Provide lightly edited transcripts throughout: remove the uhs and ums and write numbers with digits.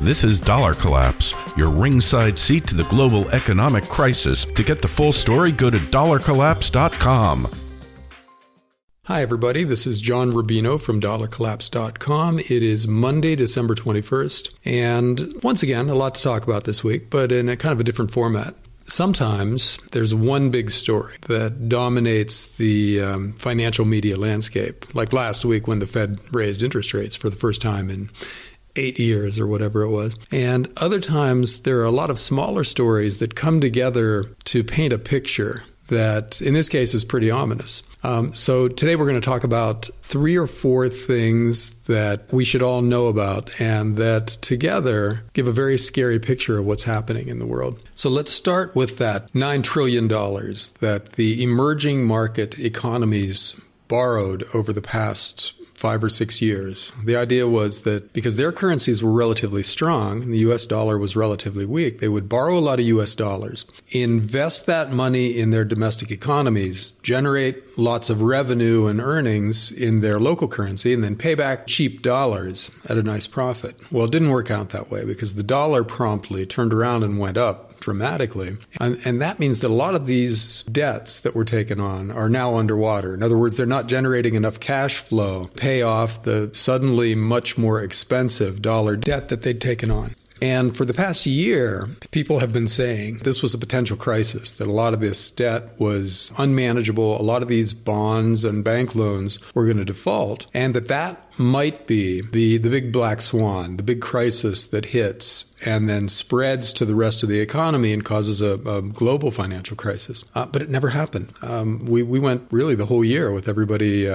This is Dollar Collapse, your ringside seat to the global economic crisis. To get the full story, go to dollarcollapse.com. Hi, everybody. This is John Rubino from dollarcollapse.com. It is Monday, December 21st. And once again, a lot to talk about this week, but in a kind of a different format. Sometimes there's one big story that dominates the financial media landscape, like last week when the Fed raised interest rates for the first time in 8 years or whatever it was. And other times there are a lot of smaller stories that come together to paint a picture that in this case is pretty ominous. So today we're going to talk about 3 or 4 things that we should all know about and that together give a very scary picture of what's happening in the world. So let's start with that $9 trillion that the emerging market economies borrowed over the past 5 or 6 years. The idea was that because their currencies were relatively strong and the US dollar was relatively weak, they would borrow a lot of US dollars, invest that money in their domestic economies, generate lots of revenue and earnings in their local currency, and then pay back cheap dollars at a nice profit. Well, it didn't work out that way because the dollar promptly turned around and went up dramatically. And that means that a lot of these debts that were taken on are now underwater. In other words, they're not generating enough cash flow to pay off the suddenly much more expensive dollar debt that they'd taken on. And for the past year, people have been saying this was a potential crisis, that a lot of this debt was unmanageable, a lot of these bonds and bank loans were going to default, and that might be the big black swan, the big crisis that hits and then spreads to the rest of the economy and causes a global financial crisis. But it never happened. We went really the whole year with everybody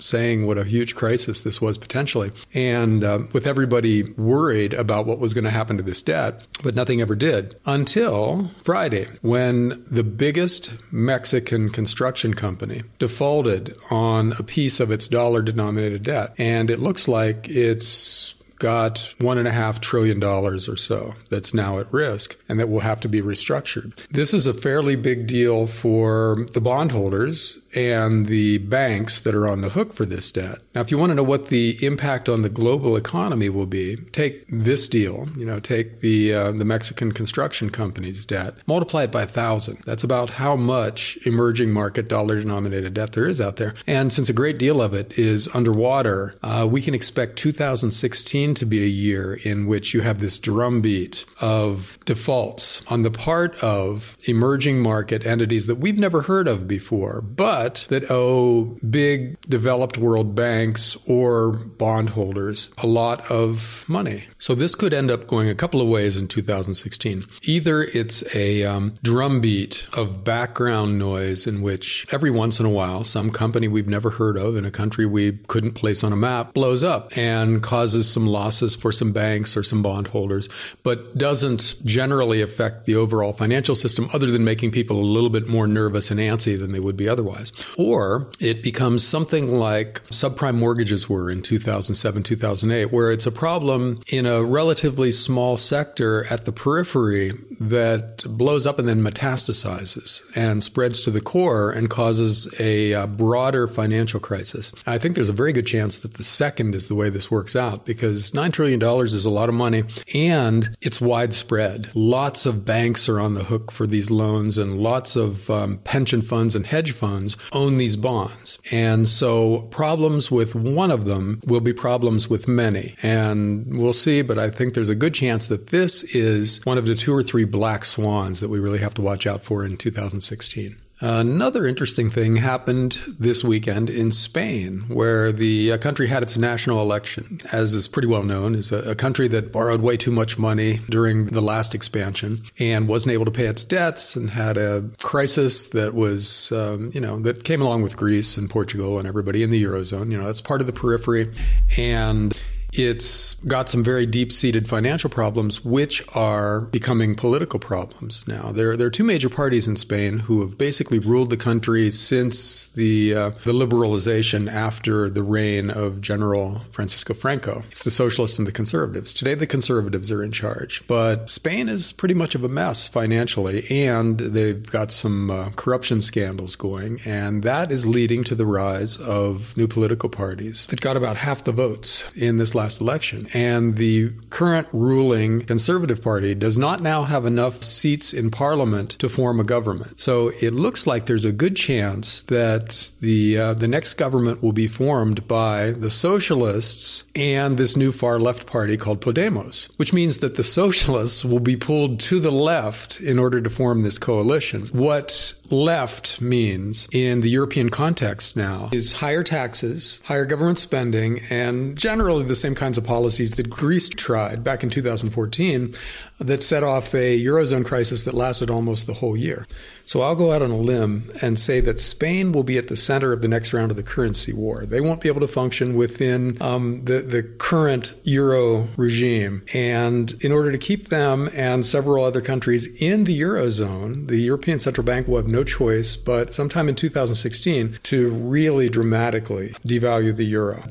saying what a huge crisis this was potentially, and with everybody worried about what was going to happen to this debt, but nothing ever did until Friday when the biggest Mexican construction company defaulted on a piece of its dollar-denominated debt. And it looks like it's got $1.5 trillion or so that's now at risk and that will have to be restructured. This is a fairly big deal for the bondholders and the banks that are on the hook for this debt. Now, if you want to know what the impact on the global economy will be, take this deal, take the Mexican construction company's debt, multiply it by 1,000. That's about how much emerging market dollar-denominated debt there is out there. And since a great deal of it is underwater, we can expect 2016 to be a year in which you have this drumbeat of defaults on the part of emerging market entities that we've never heard of before, but that owe big developed world banks or bondholders a lot of money. So this could end up going a couple of ways in 2016. Either it's a drumbeat of background noise in which every once in a while some company we've never heard of in a country we couldn't place on a map blows up and causes some losses for some banks or some bondholders, but doesn't generally affect the overall financial system other than making people a little bit more nervous and antsy than they would be otherwise. Or it becomes something like subprime mortgages were in 2007, 2008, where it's a problem in a relatively small sector at the periphery that blows up and then metastasizes and spreads to the core and causes a broader financial crisis. I think there's a very good chance that the second is the way this works out because $9 trillion is a lot of money and it's widespread. Lots of banks are on the hook for these loans and lots of pension funds and hedge funds own these bonds. And so problems with one of them will be problems with many. And we'll see, but I think there's a good chance that this is one of the 2 or 3 black swans that we really have to watch out for in 2016. Another interesting thing happened this weekend in Spain, where the country had its national election. As is pretty well known, is a country that borrowed way too much money during the last expansion and wasn't able to pay its debts and had a crisis that was, that came along with Greece and Portugal and everybody in the Eurozone. That's part of the periphery. And It's got some very deep-seated financial problems, which are becoming political problems now. There are two major parties in Spain who have basically ruled the country since the liberalization after the reign of General Francisco Franco. It's the socialists and the conservatives. Today, the conservatives are in charge. But Spain is pretty much of a mess financially, and they've got some corruption scandals going, and that is leading to the rise of new political parties that got about half the votes in this last election. And the current ruling Conservative Party does not now have enough seats in Parliament to form a government. So it looks like there's a good chance that the next government will be formed by the socialists and this new far-left party called Podemos, which means that the socialists will be pulled to the left in order to form this coalition. What left means in the European context now is higher taxes, higher government spending, and generally the same kinds of policies that Greece tried back in 2014 that set off a Eurozone crisis that lasted almost the whole year. So I'll go out on a limb and say that Spain will be at the center of the next round of the currency war. They won't be able to function within the current euro regime. And in order to keep them and several other countries in the Eurozone, the European Central Bank will have no choice but sometime in 2016 to really dramatically devalue the euro.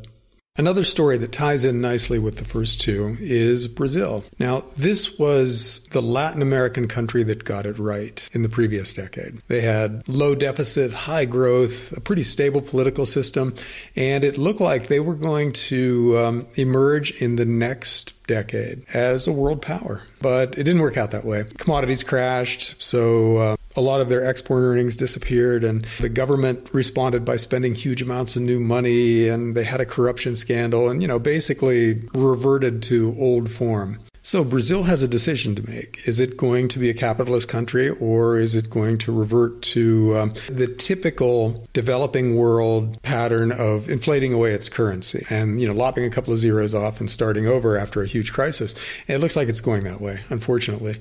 Another story that ties in nicely with the first two is Brazil. Now, this was the Latin American country that got it right in the previous decade. They had low deficit, high growth, a pretty stable political system, and it looked like they were going to emerge in the next decade as a world power. But it didn't work out that way. Commodities crashed, so a lot of their export earnings disappeared, and the government responded by spending huge amounts of new money, and they had a corruption scandal, and, basically reverted to old form. So Brazil has a decision to make. Is it going to be a capitalist country, or is it going to revert to the typical developing world pattern of inflating away its currency and, lopping a couple of zeros off and starting over after a huge crisis? And it looks like it's going that way, unfortunately.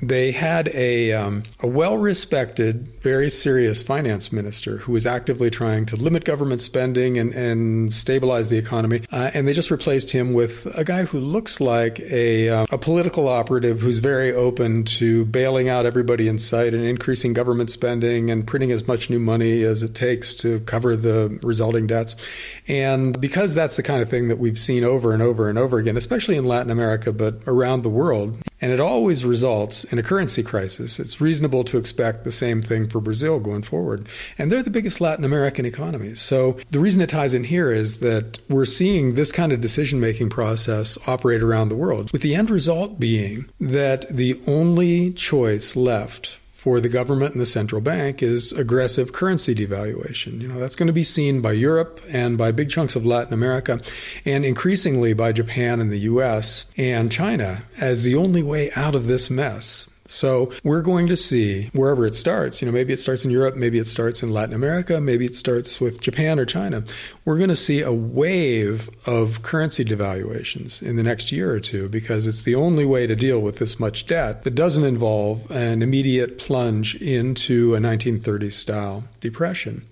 They had a well-respected, very serious finance minister who was actively trying to limit government spending and stabilize the economy. And they just replaced him with a guy who looks like a political operative who's very open to bailing out everybody in sight and increasing government spending and printing as much new money as it takes to cover the resulting debts. And because that's the kind of thing that we've seen over and over and over again, especially in Latin America, but around the world, and it always results in a currency crisis, it's reasonable to expect the same thing for Brazil going forward. And they're the biggest Latin American economy. So the reason it ties in here is that we're seeing this kind of decision-making process operate around the world, with the end result being that the only choice left for the government and the central bank is aggressive currency devaluation. That's going to be seen by Europe and by big chunks of Latin America and increasingly by Japan and the US and China as the only way out of this mess. So we're going to see wherever it starts, maybe it starts in Europe, maybe it starts in Latin America, maybe it starts with Japan or China. We're going to see a wave of currency devaluations in the next year or two because it's the only way to deal with this much debt that doesn't involve an immediate plunge into a 1930s style depression.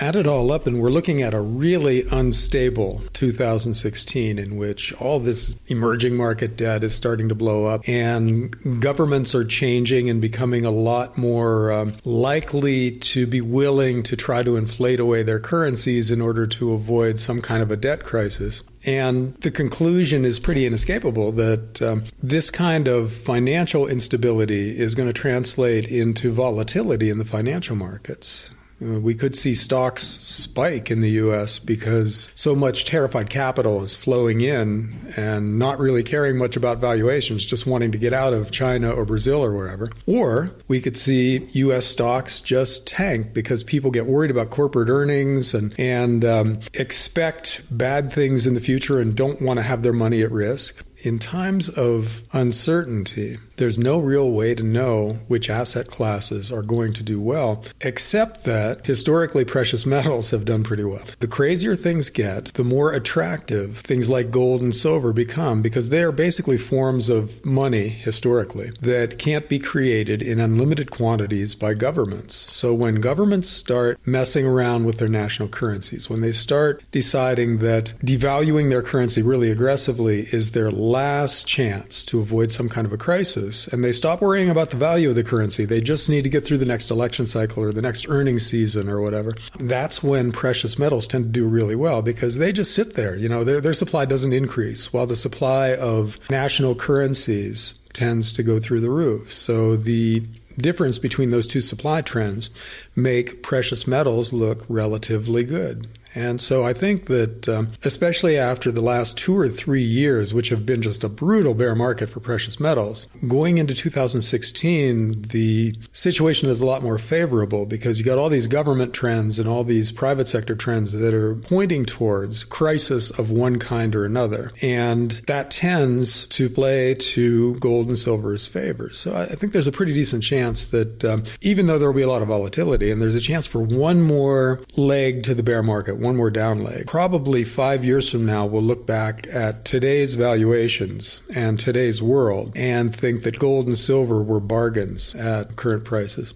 Add it all up, and we're looking at a really unstable 2016 in which all this emerging market debt is starting to blow up, and governments are changing and becoming a lot more likely to be willing to try to inflate away their currencies in order to avoid some kind of a debt crisis. And the conclusion is pretty inescapable that this kind of financial instability is going to translate into volatility in the financial markets. We could see stocks spike in the U.S. because so much terrified capital is flowing in and not really caring much about valuations, just wanting to get out of China or Brazil or wherever. Or we could see U.S. stocks just tank because people get worried about corporate earnings and expect bad things in the future and don't want to have their money at risk. In times of uncertainty, there's no real way to know which asset classes are going to do well, except that historically precious metals have done pretty well. The crazier things get, the more attractive things like gold and silver become, because they are basically forms of money historically that can't be created in unlimited quantities by governments. So when governments start messing around with their national currencies, when they start deciding that devaluing their currency really aggressively is their last chance to avoid some kind of a crisis, and they stop worrying about the value of the currency. They just need to get through the next election cycle or the next earnings season or whatever. That's when precious metals tend to do really well, because they just sit there. You know, their supply doesn't increase while the supply of national currencies tends to go through the roof. So the difference between those two supply trends make precious metals look relatively good. And so I think that especially after the last 2 or 3 years, which have been just a brutal bear market for precious metals, going into 2016, the situation is a lot more favorable, because you got all these government trends and all these private sector trends that are pointing towards crisis of one kind or another. And that tends to play to gold and silver's favor. So I think there's a pretty decent chance that even though there'll be a lot of volatility, and there's a chance for one more leg to the bear market, one more down leg. Probably 5 years from now, we'll look back at today's valuations and today's world and think that gold and silver were bargains at current prices.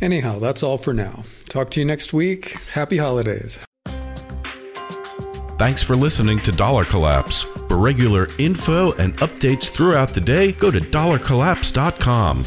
Anyhow, that's all for now. Talk to you next week. Happy holidays. Thanks for listening to Dollar Collapse. For regular info and updates throughout the day, go to dollarcollapse.com.